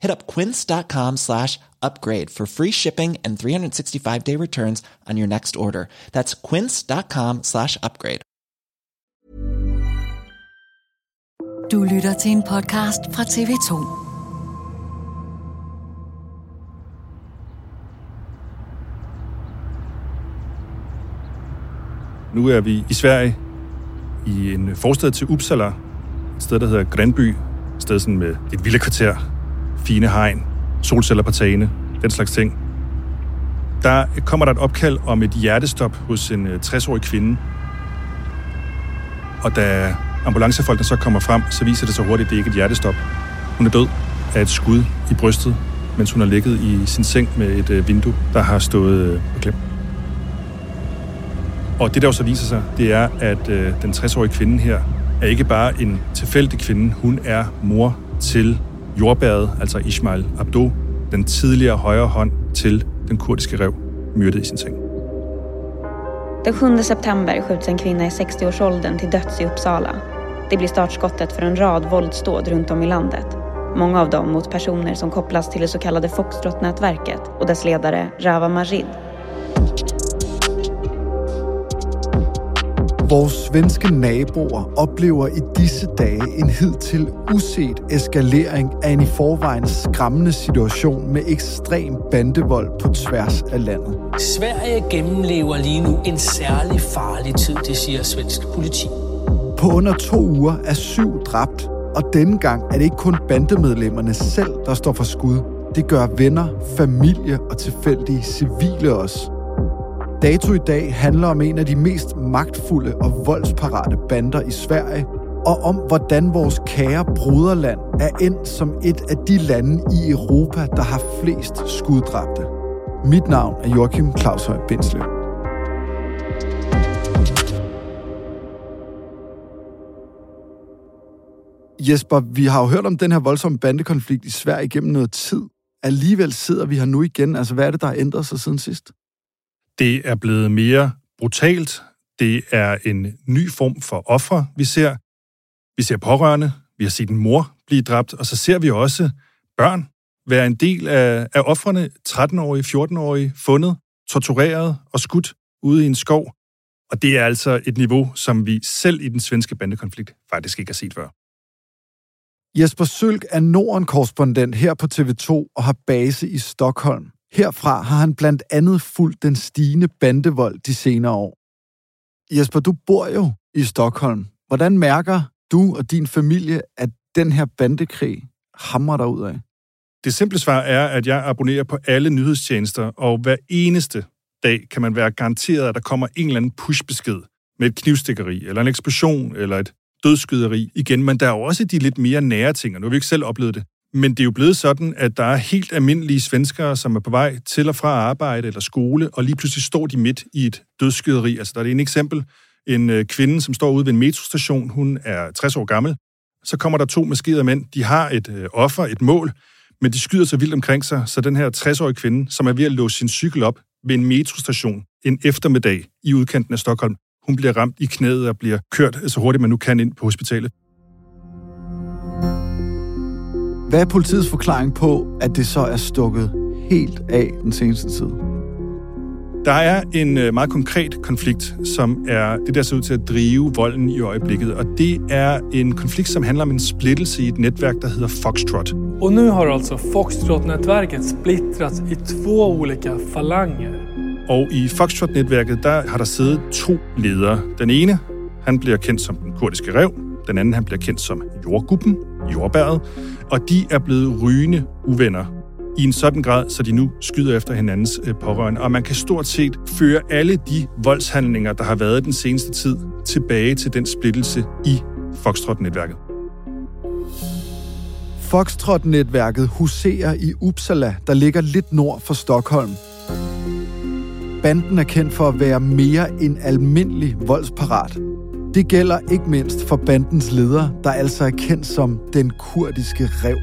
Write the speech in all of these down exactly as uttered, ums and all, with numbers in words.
Hit up quince.com slash upgrade for free shipping and three hundred sixty-five day returns on your next order. That's quince.com slash upgrade. Du lytter til en podcast fra T V to. Nu er vi i Sverige, i en forstad til Uppsala. Et sted, der hedder Grænby. Et sted sådan med et villakvarter, fine hegn, solceller på tagene, den slags ting. Der kommer der et opkald om et hjertestop hos en tres-årig kvinde. Og da ambulancefolkene så kommer frem, så viser det så hurtigt, at det ikke er et hjertestop. Hun er død af et skud i brystet, mens hun har ligget i sin seng med et vindue, der har stået på klem. Og det, der jo så viser sig, det er, at den tres-årige kvinde her er ikke bare en tilfældig kvinde, hun er mor til Jordbærret, altså Ismail Abdo, den tidligere højre hånd til Den Kurdiske Ræv, myrdet i sin seng. Den sjunde september skjuts en kvinde i sexti-årsåldern til døds i Uppsala. Det bliver startskottet for en rad våldsdåd rundt om i landet. Mange av dem mot personer som kopplas til det så kallade Foxtrotnætværket og dess ledare Rawa Majid. Vores svenske naboer oplever i disse dage en hidtil uset eskalering af en i forvejen skræmmende situation med ekstrem bandevold på tværs af landet. Sverige gennemlever lige nu en særlig farlig tid, det siger svensk politi. På under to uger er syv dræbt, og denne gang er det ikke kun bandemedlemmerne selv, der står for skud. Det gør venner, familie og tilfældige civile også. Dato i dag handler om en af de mest magtfulde og voldsparate bander i Sverige, og om hvordan vores kære broderland er endt som et af de lande i Europa, der har flest skuddræbte. Mit navn er Joachim Claushøj Bindslev. Jesper, vi har jo hørt om den her voldsomme bandekonflikt i Sverige gennem noget tid. Alligevel sidder vi her nu igen. Altså, hvad er det, der har ændret sig siden sidst? Det er blevet mere brutalt. Det er en ny form for ofre, vi ser. Vi ser pårørende. Vi har set en mor blive dræbt. Og så ser vi også børn være en del af, af ofrene. tretten-årige, fjorten-årige fundet, tortureret og skudt ude i en skov. Og det er altså et niveau, som vi selv i den svenske bandekonflikt faktisk ikke har set før. Jesper Zølck er Norden-korrespondent her på T V to og har base i Stockholm. Herfra har han blandt andet fulgt den stigende bandevold de senere år. Jesper, du bor jo i Stockholm. Hvordan mærker du og din familie, at den her bandekrig hamrer dig ud af? Det simple svar er, at jeg abonnerer på alle nyhedstjenester, og hver eneste dag kan man være garanteret, at der kommer en eller anden pushbesked med et knivstikkeri, eller en eksplosion, eller et dødsskyderi igen. Men der er jo også de lidt mere nære ting, og nu har vi ikke selv oplevet det. Men det er jo blevet sådan, at der er helt almindelige svenskere, som er på vej til og fra arbejde eller skole, og lige pludselig står de midt i et dødsskyderi. Altså, der er et eksempel. En kvinde, som står ude ved en metrostation, hun er tres år gammel. Så kommer der to maskerede mænd. De har et offer, et mål, men de skyder så vildt omkring sig, så den her tres-årige kvinde, som er ved at låse sin cykel op ved en metrostation, en eftermiddag i udkanten af Stockholm. Hun bliver ramt i knæet og bliver kørt så hurtigt man nu kan ind på hospitalet. Hvad er politiets forklaring på, at det så er stukket helt af den seneste tid? Der er en meget konkret konflikt, som er det, der ser ud til at drive volden i øjeblikket. Og det er en konflikt, som handler om en splittelse i et netværk, der hedder Foxtrot. Og nu har altså Foxtrotnætværket splittet i to olika falanger. Og i Foxtrotnætværket, der har der siddet to ledere. Den ene, han bliver kendt som den kurdiske ræv. Den anden, han bliver kendt som jordgubben, jordbærret. Og de er blevet rygende uvenner i en sådan grad, så de nu skyder efter hinandens pårørende. Og man kan stort set føre alle de voldshandlinger, der har været den seneste tid, tilbage til den splittelse i Foxtrot-netværket. Foxtrot-netværket huserer i Uppsala, der ligger lidt nord for Stockholm. Banden er kendt for at være mere end almindelig voldsparat. Det gælder ikke mindst for bandens leder, der altså er kendt som den kurdiske ræv.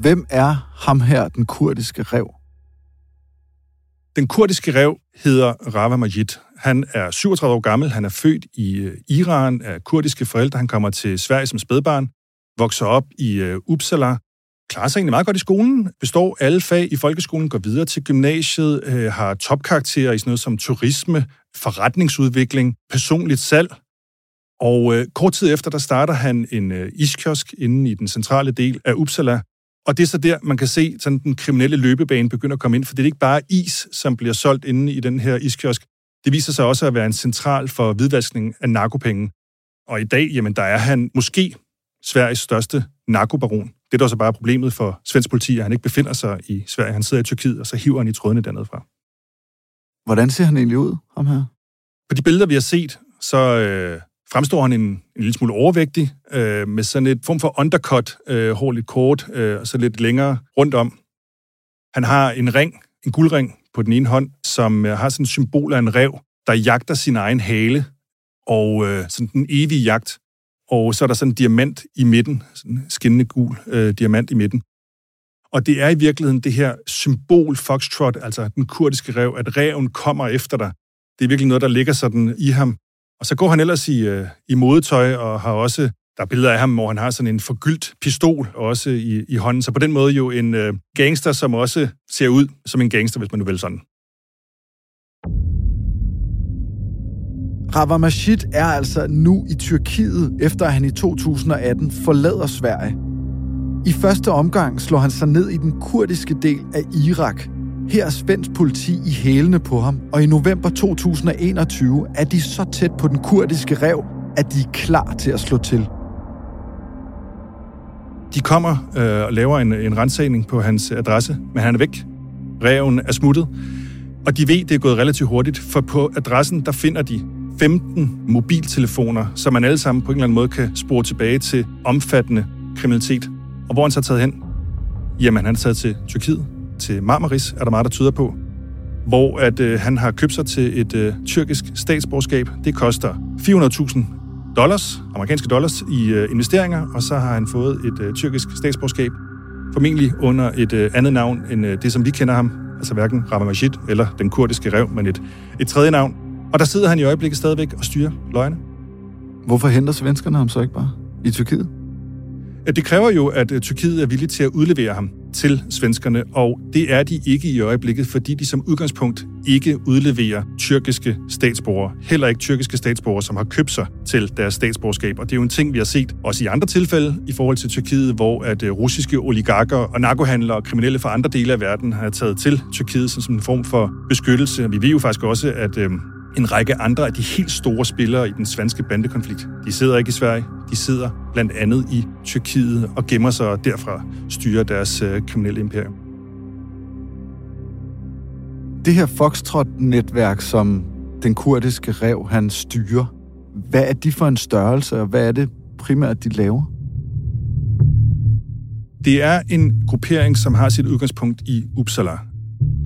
Hvem er ham her, den kurdiske ræv? Den kurdiske ræv hedder Rawa Majid. Han er syvogtredive år gammel, han er født i Iran af kurdiske forældre. Han kommer til Sverige som spædbarn, vokser op i Uppsala, klarer sig egentlig meget godt i skolen, består alle fag i folkeskolen, går videre til gymnasiet, øh, har topkarakterer i sådan noget som turisme, forretningsudvikling, personligt salg. Og øh, kort tid efter, der starter han en øh, iskiosk inde i den centrale del af Uppsala. Og det er så der, man kan se, sådan den kriminelle løbebane begynder at komme ind, for det er ikke bare is, som bliver solgt inde i den her iskiosk. Det viser sig også at være en central for hvidvaskning af narkopenge. Og i dag, jamen, der er han måske Sveriges største narkobaron. Det er da så bare problemet for svensk politi, at han ikke befinder sig i Sverige. Han sidder i Tyrkiet, og så hiver han i trådene dernede fra. Hvordan ser han egentlig ud, ham her? På de billeder, vi har set, så øh, fremstår han en, en lille smule overvægtig, øh, med sådan et form for undercut, øh, hår lidt kort, øh, og så lidt længere rundt om. Han har en ring, en guldring på den ene hånd, som øh, har sådan et symbol af en ræv, der jagter sin egen hale, og øh, sådan den evige jagt. Og så er der sådan en diamant i midten, sådan en skinnende gul øh, diamant i midten. Og det er i virkeligheden det her symbol Foxtrot, altså den kurdiske ræv, at ræven kommer efter dig. Det er virkelig noget, der ligger sådan i ham. Og så går han ellers i, øh, i modetøj, og har også, der er billeder af ham, hvor han har sådan en forgyldt pistol også i, i hånden. Så på den måde jo en øh, gangster, som også ser ud som en gangster, hvis man nu vil sådan. Rawa Majid er altså nu i Tyrkiet, efter han i to tusind atten forlader Sverige. I første omgang slår han sig ned i den kurdiske del af Irak. Her er svensk politi i hælene på ham, og i november to tusind enogtyve er de så tæt på den kurdiske ræv, at de er klar til at slå til. De kommer øh, og laver en, en ransagning på hans adresse, men han er væk. Ræven er smuttet, og de ved, det er gået relativt hurtigt, for på adressen der finder de femten mobiltelefoner, som man alle sammen på en eller anden måde kan spore tilbage til omfattende kriminalitet. Og hvor han så er taget hen? Jamen, han er taget til Tyrkiet, til Marmaris, er der meget, der tyder på. Hvor at, øh, han har købt sig til et øh, tyrkisk statsborgerskab. Det koster fire hundrede tusind dollars, amerikanske dollars, i øh, investeringer, og så har han fået et øh, tyrkisk statsborgerskab, formentlig under et øh, andet navn end øh, det, som vi kender ham. Altså hverken Rawa Majid eller den kurdiske ræv, men et, et tredje navn. Og der sidder han i øjeblikket stadigvæk og styrer løgene. Hvorfor henter svenskerne ham så ikke bare i Tyrkiet? Ja, det kræver jo, at Tyrkiet er villig til at udlevere ham til svenskerne, og det er de ikke i øjeblikket, fordi de som udgangspunkt ikke udleverer tyrkiske statsborgere. Heller ikke tyrkiske statsborgere, som har købt sig til deres statsborgerskab. Og det er jo en ting, vi har set også i andre tilfælde i forhold til Tyrkiet, hvor at russiske oligarker og narkohandlere og kriminelle fra andre dele af verden har taget til Tyrkiet som en form for beskyttelse. Og vi ved jo faktisk også, at øh, en række andre af de helt store spillere i den svenske bandekonflikt. De sidder ikke i Sverige, de sidder blandt andet i Tyrkiet og gemmer sig og derfra styrer deres øh, kriminelle imperium. Det her Foxtrot-netværk, som den kurdiske ræv han styrer, hvad er de for en størrelse, og hvad er det primært, de laver? Det er en gruppering, som har sit udgangspunkt i Uppsala.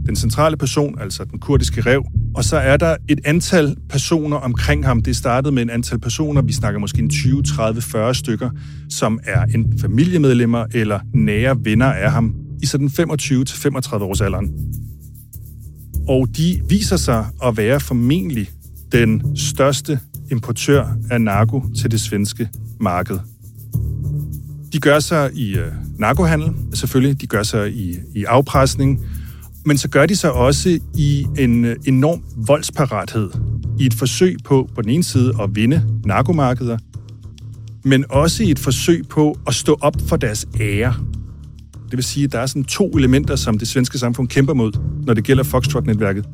Den centrale person, altså den kurdiske ræv, og så er der et antal personer omkring ham. Det startede med en antal personer, vi snakker måske en tyve, tredive, fyrre stykker, som er enten familiemedlemmer eller nære venner af ham i sådan femogtyve til femogtredive års alderen. Og de viser sig at være formentlig den største importør af narko til det svenske marked. De gør sig i øh, narkohandel, selvfølgelig. De gør sig i, i afpresning. Men så gør de sig også i en øh, enorm voldsparathed. I et forsøg på, på den ene side, at vinde narkomarkeder, men også i et forsøg på at stå op for deres ære. Det vil sige, at der er sådan to elementer, som det svenske samfund kæmper mod, når det gælder Foxtrot-netværket.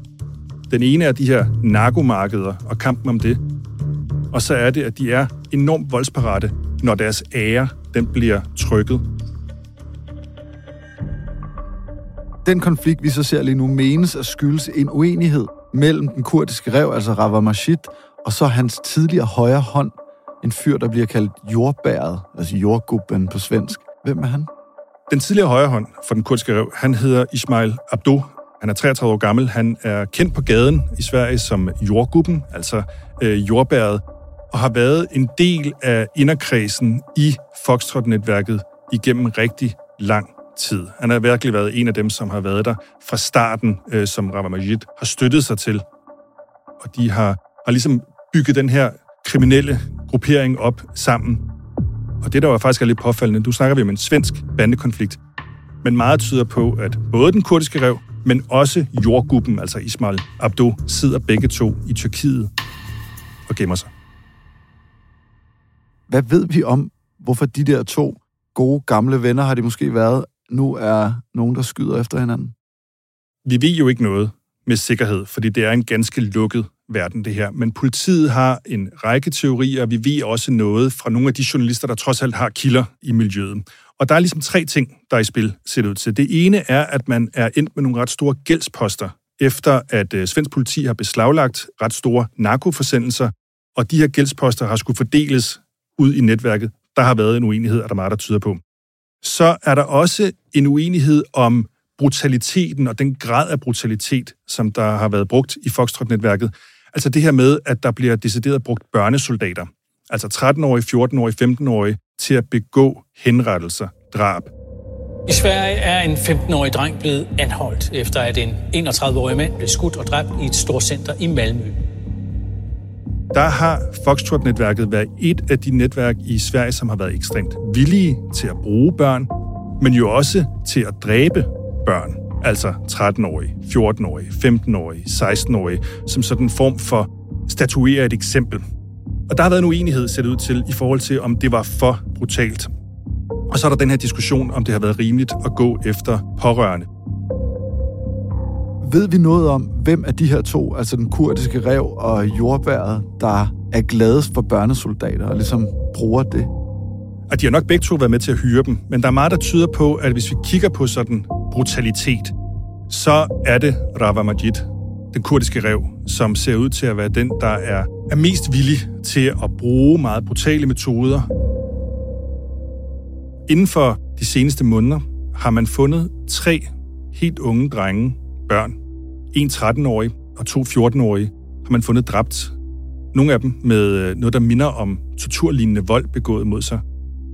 Den ene er de her narkomarkeder og kampen om det. Og så er det, at de er enormt voldsparate, når deres ære den bliver trykket. Den konflikt, vi så ser lige nu, menes at skyldes en uenighed mellem den kurdiske ræv, altså Rawa Majid, og så hans tidligere højre hånd, en fyr, der bliver kaldt Jordbærret, altså jordgubben på svensk. Hvem er han? Den tidligere højre hånd for den kurdiske ræv, han hedder Ismail Abdo. Han er treogtredive år gammel. Han er kendt på gaden i Sverige som jordgubben, altså øh, Jordbærret, og har været en del af inderkredsen i Foxtrot-netværket igennem rigtig lang tid. Han har virkelig været en af dem, som har været der fra starten, øh, som Rawa Majid har støttet sig til. Og de har, har ligesom bygget den her kriminelle gruppering op sammen. Og det, der var faktisk er lidt påfaldende, nu snakker vi om en svensk bandekonflikt, men meget tyder på, at både den kurdiske ræv, men også jordgubben, altså Ismail Abdo, sidder begge to i Tyrkiet og gemmer sig. Hvad ved vi om, hvorfor de der to gode gamle venner har de måske været, nu er nogen, der skyder efter hinanden? Vi ved jo ikke noget med sikkerhed, fordi det er en ganske lukket verden, det her. Men politiet har en række teorier, og vi ved også noget fra nogle af de journalister, der trods alt har kilder i miljøet. Og der er ligesom tre ting, der er i spil, ser det ud til. Det ene er, at man er endt med nogle ret store gældsposter, efter at øh, svensk politi har beslaglagt ret store narkoforsendelser, og de her gældsposter har skulle fordeles ud i netværket. Der har været en uenighed, og der er meget, der tyder på. Så er der også en uenighed om brutaliteten og den grad af brutalitet, som der har været brugt i Foxtrot-netværket. Altså det her med, at der bliver decideret brugt børnesoldater, altså tretten-årige, fjorten-årige, femten-årige, til at begå henrettelser, drab. I Sverige er en femten-årig dreng blevet anholdt, efter at en enogtredive-årig mand blev skudt og dræbt i et stort center i Malmø. Der har Foxtrot-netværket været et af de netværk i Sverige, som har været ekstremt villige til at bruge børn, men jo også til at dræbe børn. Altså tretten-årige, fjorten-årige, femten-årige, seksten-årige, som sådan en form for statuerer et eksempel. Og der har været en uenighed set ud til i forhold til, om det var for brutalt. Og så er der den her diskussion, om det har været rimeligt at gå efter pårørende. Ved vi noget om, hvem af de her to, altså den kurdiske ræv og jordbæret, der er gladest for børnesoldater og ligesom bruger det? Og de har nok begge to været med til at hyre dem, men der er meget, der tyder på, at hvis vi kigger på sådan brutalitet, så er det Rawa Majid, den kurdiske ræv, som ser ud til at være den, der er, er mest villig til at bruge meget brutale metoder. Inden for de seneste måneder har man fundet tre helt unge drenge, børn, en tretten-årig og to fjorten-årige, har man fundet dræbt. Nogle af dem med noget, der minder om torturlignende vold begået mod sig.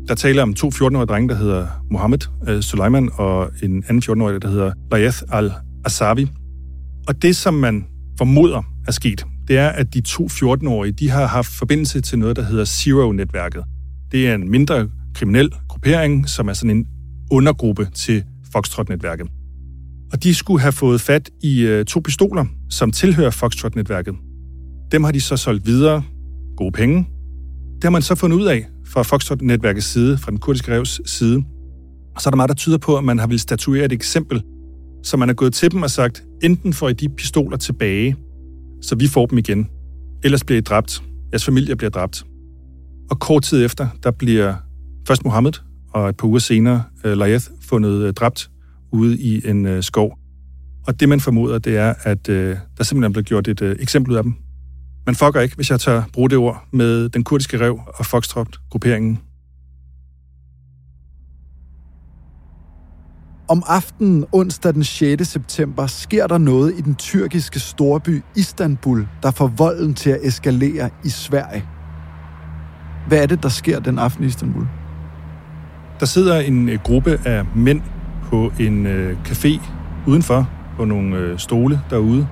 Der taler om to fjorten-årige drenge, der hedder Mohammed Suleiman, og en anden fjorten-årig, der hedder Layth al-Asabi. Og det, som man formoder er sket, det er, at de to fjorten-årige, de har haft forbindelse til noget, der hedder Zero-netværket. Det er en mindre kriminel gruppering, som er sådan en undergruppe til Foxtrot-netværket. Og de skulle have fået fat i to pistoler, som tilhører Foxtrot-netværket. Dem har de så solgt videre. Gode penge. Det har man så fundet ud af fra Foxtrot-netværkets side, fra den kurdiske rævs side. Og så er der meget, der tyder på, at man har ville statuere et eksempel, så man er gået til dem og sagt, enten får I de pistoler tilbage, så vi får dem igen. Ellers bliver I dræbt. Jeres familie bliver dræbt. Og kort tid efter, der bliver først Mohammed, og et par uger senere Layth fundet dræbt ude i en øh, skov. Og det, man formoder, det er, at øh, der simpelthen blev gjort et øh, eksempel ud af dem. Man fucker ikke, hvis jeg tør bruge det ord, med den kurdiske ræv og Foxtrot-grupperingen. Om aftenen onsdag den sjette september sker der noget i den tyrkiske storby Istanbul, der får volden til at eskalere i Sverige. Hvad er det, der sker den aften i Istanbul? Der sidder en øh, gruppe af mænd på en øh, café udenfor på nogle øh, stole derude,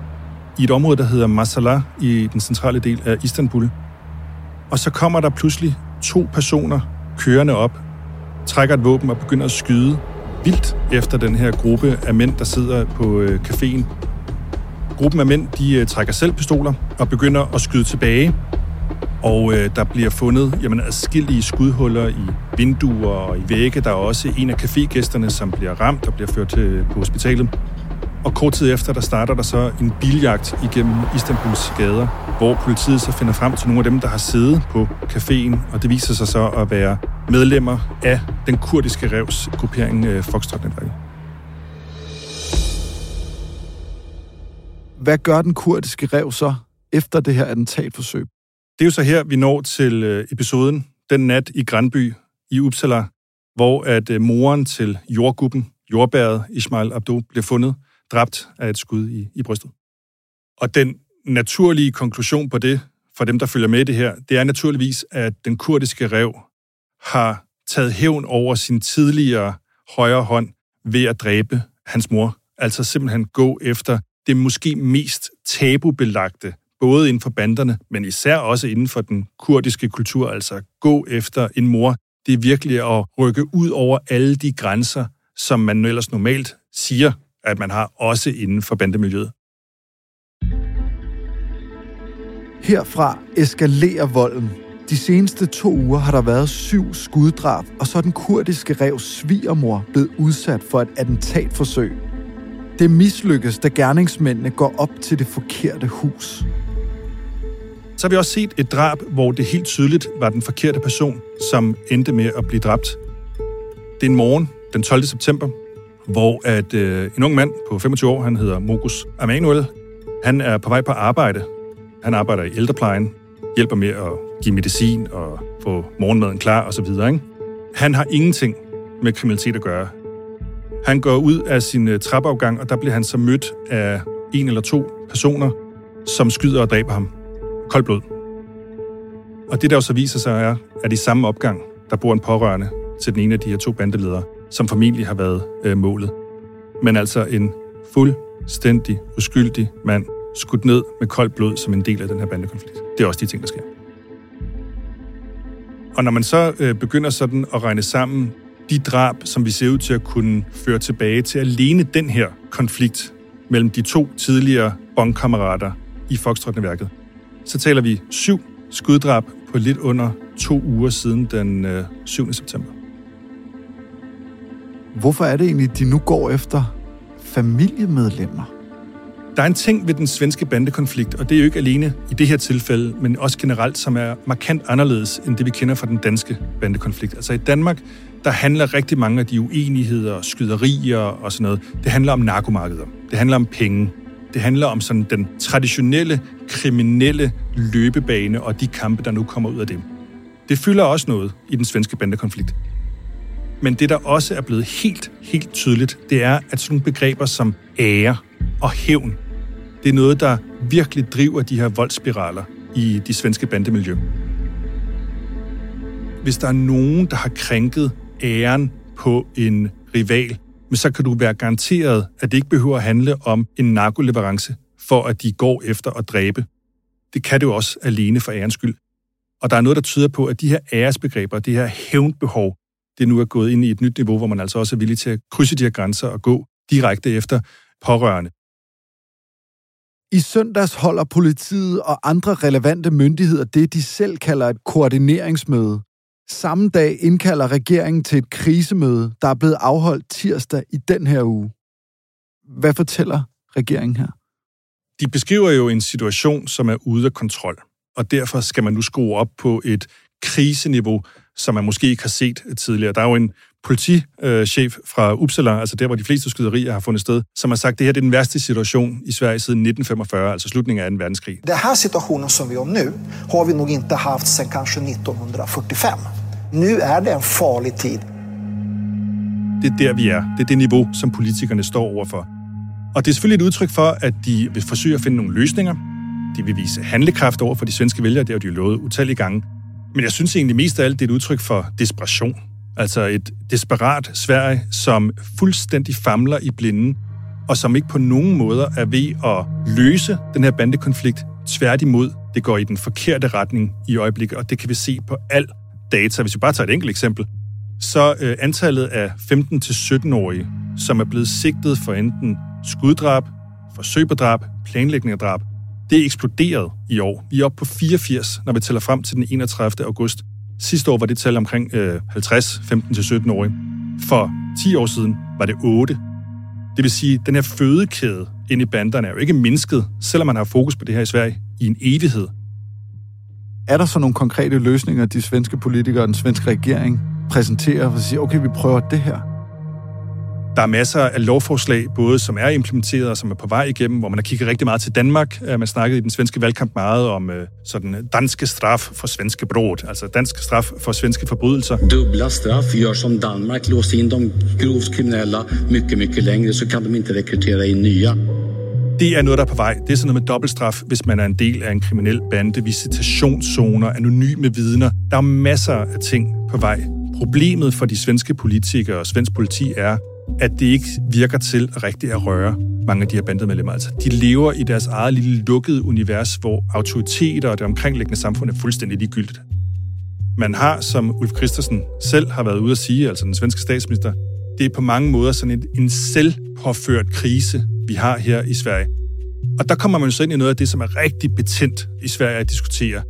i et område, der hedder Masala, i den centrale del af Istanbul. Og så kommer der pludselig to personer kørende op, trækker et våben og begynder at skyde vildt efter den her gruppe af mænd, der sidder på øh, caféen. Gruppen af mænd, de øh, trækker selv pistoler og begynder at skyde tilbage. Og øh, der bliver fundet jamen, adskillige skudhuller i vinduer og i vægge. Der er også en af cafégæsterne, som bliver ramt og bliver ført til, på hospitalet. Og kort tid efter, der starter der så en biljagt igennem Istanbuls gader, hvor politiet så finder frem til nogle af dem, der har siddet på caféen. Og det viser sig så at være medlemmer af den kurdiske rævs gruppering øh, Foxtrotnætværket. Hvad gør den kurdiske ræv så efter det her attentatforsøg? Det er jo så her, vi når til episoden Den nat i Grænby i Uppsala, hvor at moren til jordgubben, jordbærret Ismail Abdo, bliver fundet dræbt af et skud i, i brystet. Og den naturlige konklusion på det, for dem, der følger med i det her, det er naturligvis, at den kurdiske ræv har taget hævn over sin tidligere højre hånd ved at dræbe hans mor. Altså simpelthen gå efter det måske mest tabubelagte, både inden for banderne, men især også inden for den kurdiske kultur, altså gå efter en mor. Det er virkelig at rykke ud over alle de grænser, som man ellers normalt siger, at man har også inden for bandemiljøet. Herfra eskalerer volden. De seneste to uger har der været syv skuddrab, og så den kurdiske rævs svigermor blevet udsat for et attentatforsøg. Det mislykkes, da gerningsmændene går op til det forkerte hus. Så har vi også set et drab, hvor det helt tydeligt var den forkerte person, som endte med at blive dræbt. Det er en morgen, den tolvte september, hvor at, øh, en ung mand på femogtyve år, han hedder Marcus Emmanuel, han er på vej på arbejde. Han arbejder i ældreplejen, hjælper med at give medicin og få morgenmaden klar osv. Ikke? Han har ingenting med kriminalitet at gøre. Han går ud af sin trappeafgang, og der bliver han så mødt af en eller to personer, som skyder og dræber ham. Koldt blod. Og det, der jo så viser sig, er, at i samme opgang, der bor en pårørende til den ene af de her to bandeledere, som formentlig har været øh, målet. Men altså en fuldstændig uskyldig mand, skudt ned med koldt blod som en del af den her bandekonflikt. Det er også de ting, der sker. Og når man så øh, begynder sådan at regne sammen, de drab, som vi ser ud til at kunne føre tilbage til alene den her konflikt mellem de to tidligere bondkammerater i Foxtrotnætværket, så taler vi syv skuddrab på lidt under to uger siden den syvte september. Hvorfor er det egentlig, at de nu går efter familiemedlemmer? Der er en ting ved den svenske bandekonflikt, og det er jo ikke alene i det her tilfælde, men også generelt, som er markant anderledes end det, vi kender fra den danske bandekonflikt. Altså i Danmark, der handler rigtig mange af de uenigheder, skyderier og sådan noget. Det handler om narkomarkeder. Det handler om penge. Det handler om sådan den traditionelle, kriminelle løbebane og de kampe, der nu kommer ud af dem. Det fylder også noget i den svenske bandekonflikt. Men det, der også er blevet helt, helt tydeligt, det er, at sådan nogle begreber som ære og hævn, det er noget, der virkelig driver de her voldsspiraler i de svenske bandemiljø. Hvis der er nogen, der har krænket æren på en rival, men så kan du være garanteret, at det ikke behøver at handle om en narkoleverance, for at de går efter at dræbe. Det kan det jo også alene for ærens skyld. Og der er noget, der tyder på, at de her æresbegreber, det her hævnbehov, det nu er gået ind i et nyt niveau, hvor man altså også er villig til at krydse de her grænser og gå direkte efter pårørende. I søndags holder politiet og andre relevante myndigheder det, de selv kalder et koordineringsmøde. Samme dag indkalder regeringen til et krisemøde, der er blevet afholdt tirsdag i den her uge. Hvad fortæller regeringen her? De beskriver jo en situation, som er ude af kontrol, og derfor skal man nu skrue op på et kriseniveau, som man måske ikke har set tidligere. Der er jo en politichef fra Uppsala, altså der, hvor de fleste skyderier har fundet sted, som har sagt, at det her det er den værste situation i Sverige siden nitten femogfyrre, altså slutningen af anden verdenskrig. Den her situationen, som vi er om nu, har vi nok ikke haft siden kanskje nitten fyrre-fem. Nu er det en farlig tid. Det er der, vi er. Det er det niveau, som politikerne står overfor. Og det er selvfølgelig et udtryk for, at de vil forsøge at finde nogle løsninger. De vil vise handlekraft over for de svenske vælgere, det har de jo lovet utallige gange. Men jeg synes egentlig mest af alt, det er et udtryk for desperation. Altså et desperat Sverige, som fuldstændig famler i blinde, og som ikke på nogen måder er ved at løse den her bandekonflikt. Tværtimod, det går i den forkerte retning i øjeblikket, og det kan vi se på al data. Hvis vi bare tager et enkelt eksempel, så øh, antallet af femten til sytten-årige, som er blevet sigtet for enten skuddrab, forsøg på drab, planlægning af drab, det er eksploderet i år. Vi er oppe på fireogfirs, når vi tæller frem til den enogtredivte august. Sidste år var det tal omkring øh, halvtreds, femten til sytten-årige. For ti år siden var det otte. Det vil sige, at den her fødekæde inde i banderne er jo ikke mindsket, selvom man har fokus på det her i Sverige i en evighed. Er der så nogle konkrete løsninger, de svenske politikere og den svenske regering præsenterer for at sige, okay, vi prøver det her? Der er masser af lovforslag, både som er implementeret og som er på vej igennem, hvor man har kigget rigtig meget til Danmark. Man snakkede i den svenske valgkamp meget om sådan danske straf for svenske brud, altså dansk straf for svenske forbrydelser. Dubbla straf gør som Danmark, låser ind de grovt kriminelle mycket, mycket længere, så kan de ikke rekruttere i nye. Det er noget, der er på vej. Det er sådan noget med dobbeltstraf, hvis man er en del af en kriminel bande, visitationszoner, anonyme vidner. Der er masser af ting på vej. Problemet for de svenske politikere og svensk politi er, at det ikke virker til rigtigt at røre mange af de her bandemedlemmer. Altså, de lever i deres eget lille lukkede univers, hvor autoriteter og det omkringliggende samfund er fuldstændig ligegyldigt. Man har, som Ulf Kristersson selv har været ude at sige, altså den svenske statsminister, det er på mange måder sådan en, en selvpåført krise, vi har her i Sverige. Og der kommer man jo så ind i noget af det, som er rigtig betændt i Sverige at diskutere.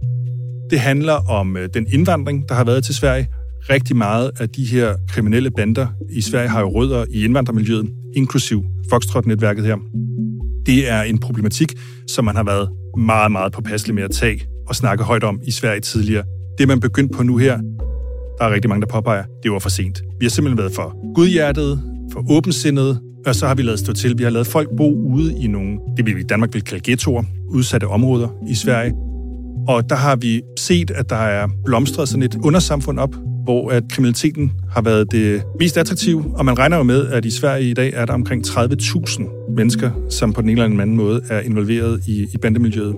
Det handler om den indvandring, der har været til Sverige. Rigtig meget af de her kriminelle bander i Sverige har jo rødder i indvandrermiljøet, inklusiv Foxtrotnætværket her. Det er en problematik, som man har været meget, meget påpasselig med at tage og snakke højt om i Sverige tidligere. Det, man begyndte på nu her, der er rigtig mange, der påpeger, det var for sent. Vi har simpelthen været for gudhjertede, for åbensindede, og så har vi lavet stå til. Vi har lavet folk bo ude i nogle, det vi i Danmark vil kalde ghettoer, udsatte områder i Sverige. Og der har vi set, at der er blomstret sådan et undersamfund op, hvor at kriminaliteten har været det mest attraktive, og man regner jo med, at i Sverige i dag er der omkring tredive tusind mennesker, som på den ene eller anden måde er involveret i, i bandemiljøet.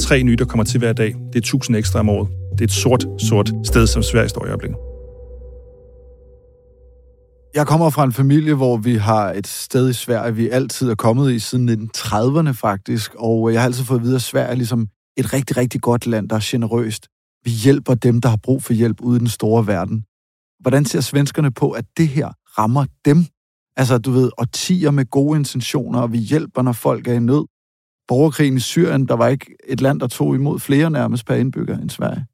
Tre nye, der kommer til hver dag, det er tusind ekstra om året. Det er et sort, sort sted, som Sverige står i øjeblikket. Jeg kommer fra en familie, hvor vi har et sted i Sverige, vi altid er kommet i siden nitten trediverne faktisk, og jeg har altid fået at vide, at Sverige er ligesom et rigtig, rigtig godt land, der er generøst. Vi hjælper dem, der har brug for hjælp ude i den store verden. Hvordan ser svenskerne på, at det her rammer dem? Altså, du ved, årtier med gode intentioner, og vi hjælper, når folk er i nød. Borgerkrigen i Syrien, der var ikke et land, der tog imod flere nærmest per indbygger end Sverige.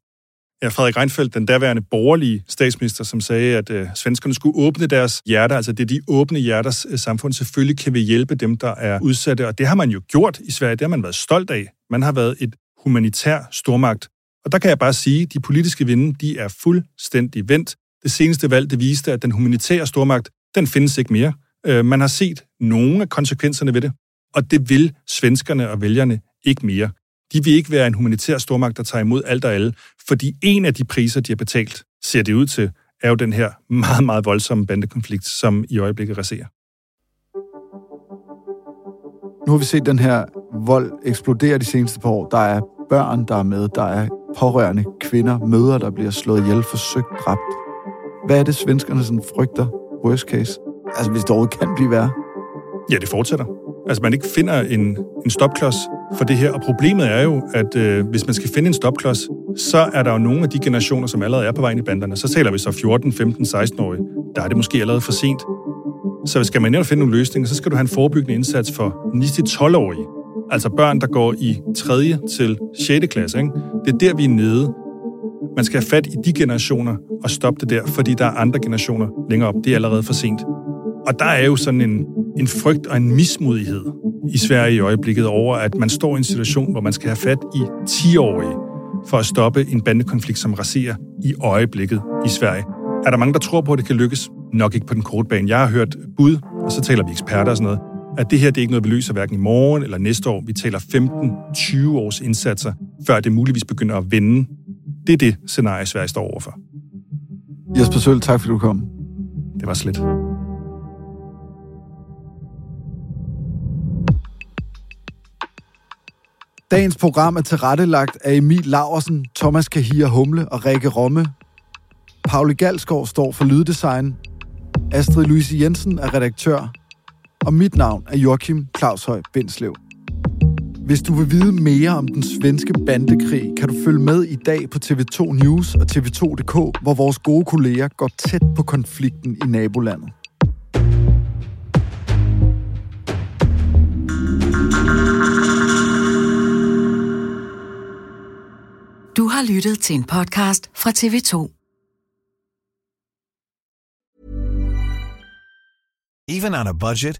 Ja, Frederik Reinfeldt, den daværende borgerlige statsminister, som sagde, at øh, svenskerne skulle åbne deres hjerter, altså det er de åbne hjerters øh, samfund. Selvfølgelig kan vi hjælpe dem, der er udsatte, og det har man jo gjort i Sverige. Det har man været stolt af. Man har været et humanitær stormagt. Og der kan jeg bare sige, at de politiske vinde, de er fuldstændig vendt. Det seneste valg, det viste, at den humanitære stormagt, den findes ikke mere. Man har set nogle af konsekvenserne ved det, og det vil svenskerne og vælgerne ikke mere. De vil ikke være en humanitær stormagt, der tager imod alt og alle, fordi en af de priser, de har betalt, ser det ud til, er jo den her meget, meget voldsomme bandekonflikt, som i øjeblikket raserer. Nu har vi set den her vold eksplodere de seneste par år. Der er børn, der er med, der er pårørende kvinder, mødre, der bliver slået ihjel, forsøgt dræbt. Hvad er det, svenskerne sådan frygter? Worst case. Altså, hvis det overhovedet kan blive værre. Ja, det fortsætter. Altså, man ikke finder en, en stopklods for det her. Og problemet er jo, at øh, hvis man skal finde en stopklods, så er der jo nogle af de generationer, som allerede er på vej ind i banderne. Så taler vi så fjorten, femten, seksten-årige. Der er det måske allerede for sent. Så skal man netop finde nogle løsninger, så skal du have en forebyggende indsats for ni til tolv-årige. Altså børn, der går i tredje til sjette klasse. Ikke? Det er der, vi er nede. Man skal have fat i de generationer og stoppe det der, fordi der er andre generationer længere op. Det er allerede for sent. Og der er jo sådan en, en frygt og en mismodighed i Sverige i øjeblikket over, at man står i en situation, hvor man skal have fat i ti-årige for at stoppe en bandekonflikt, som raserer i øjeblikket i Sverige. Er der mange, der tror på, at det kan lykkes? Nok ikke på den korte bane. Jeg har hørt bud, og så taler vi eksperter og sådan noget, at det her det er ikke noget, vi løser hverken i morgen eller næste år. Vi taler femten til tyve års indsatser, før det muligvis begynder at vende. Det er det scenarie, Sverige står overfor. Jesper Zølck, tak fordi du kom. Det var slet. Dagens program er tilrettelagt af Emil Laversen, Thomas Kahia Humle og Rikke Romme. Pauli Galsgaard står for lyddesign. Astrid Louise Jensen er redaktør. og mit navn er Joachim Claushøj Bindslev. Hvis du vil vide mere om den svenske bandekrig, kan du følge med i dag på T V to News og T V to punktum d k, hvor vores gode kolleger går tæt på konflikten i nabolandet. Du har lyttet til en podcast fra T V to. Even on a budget,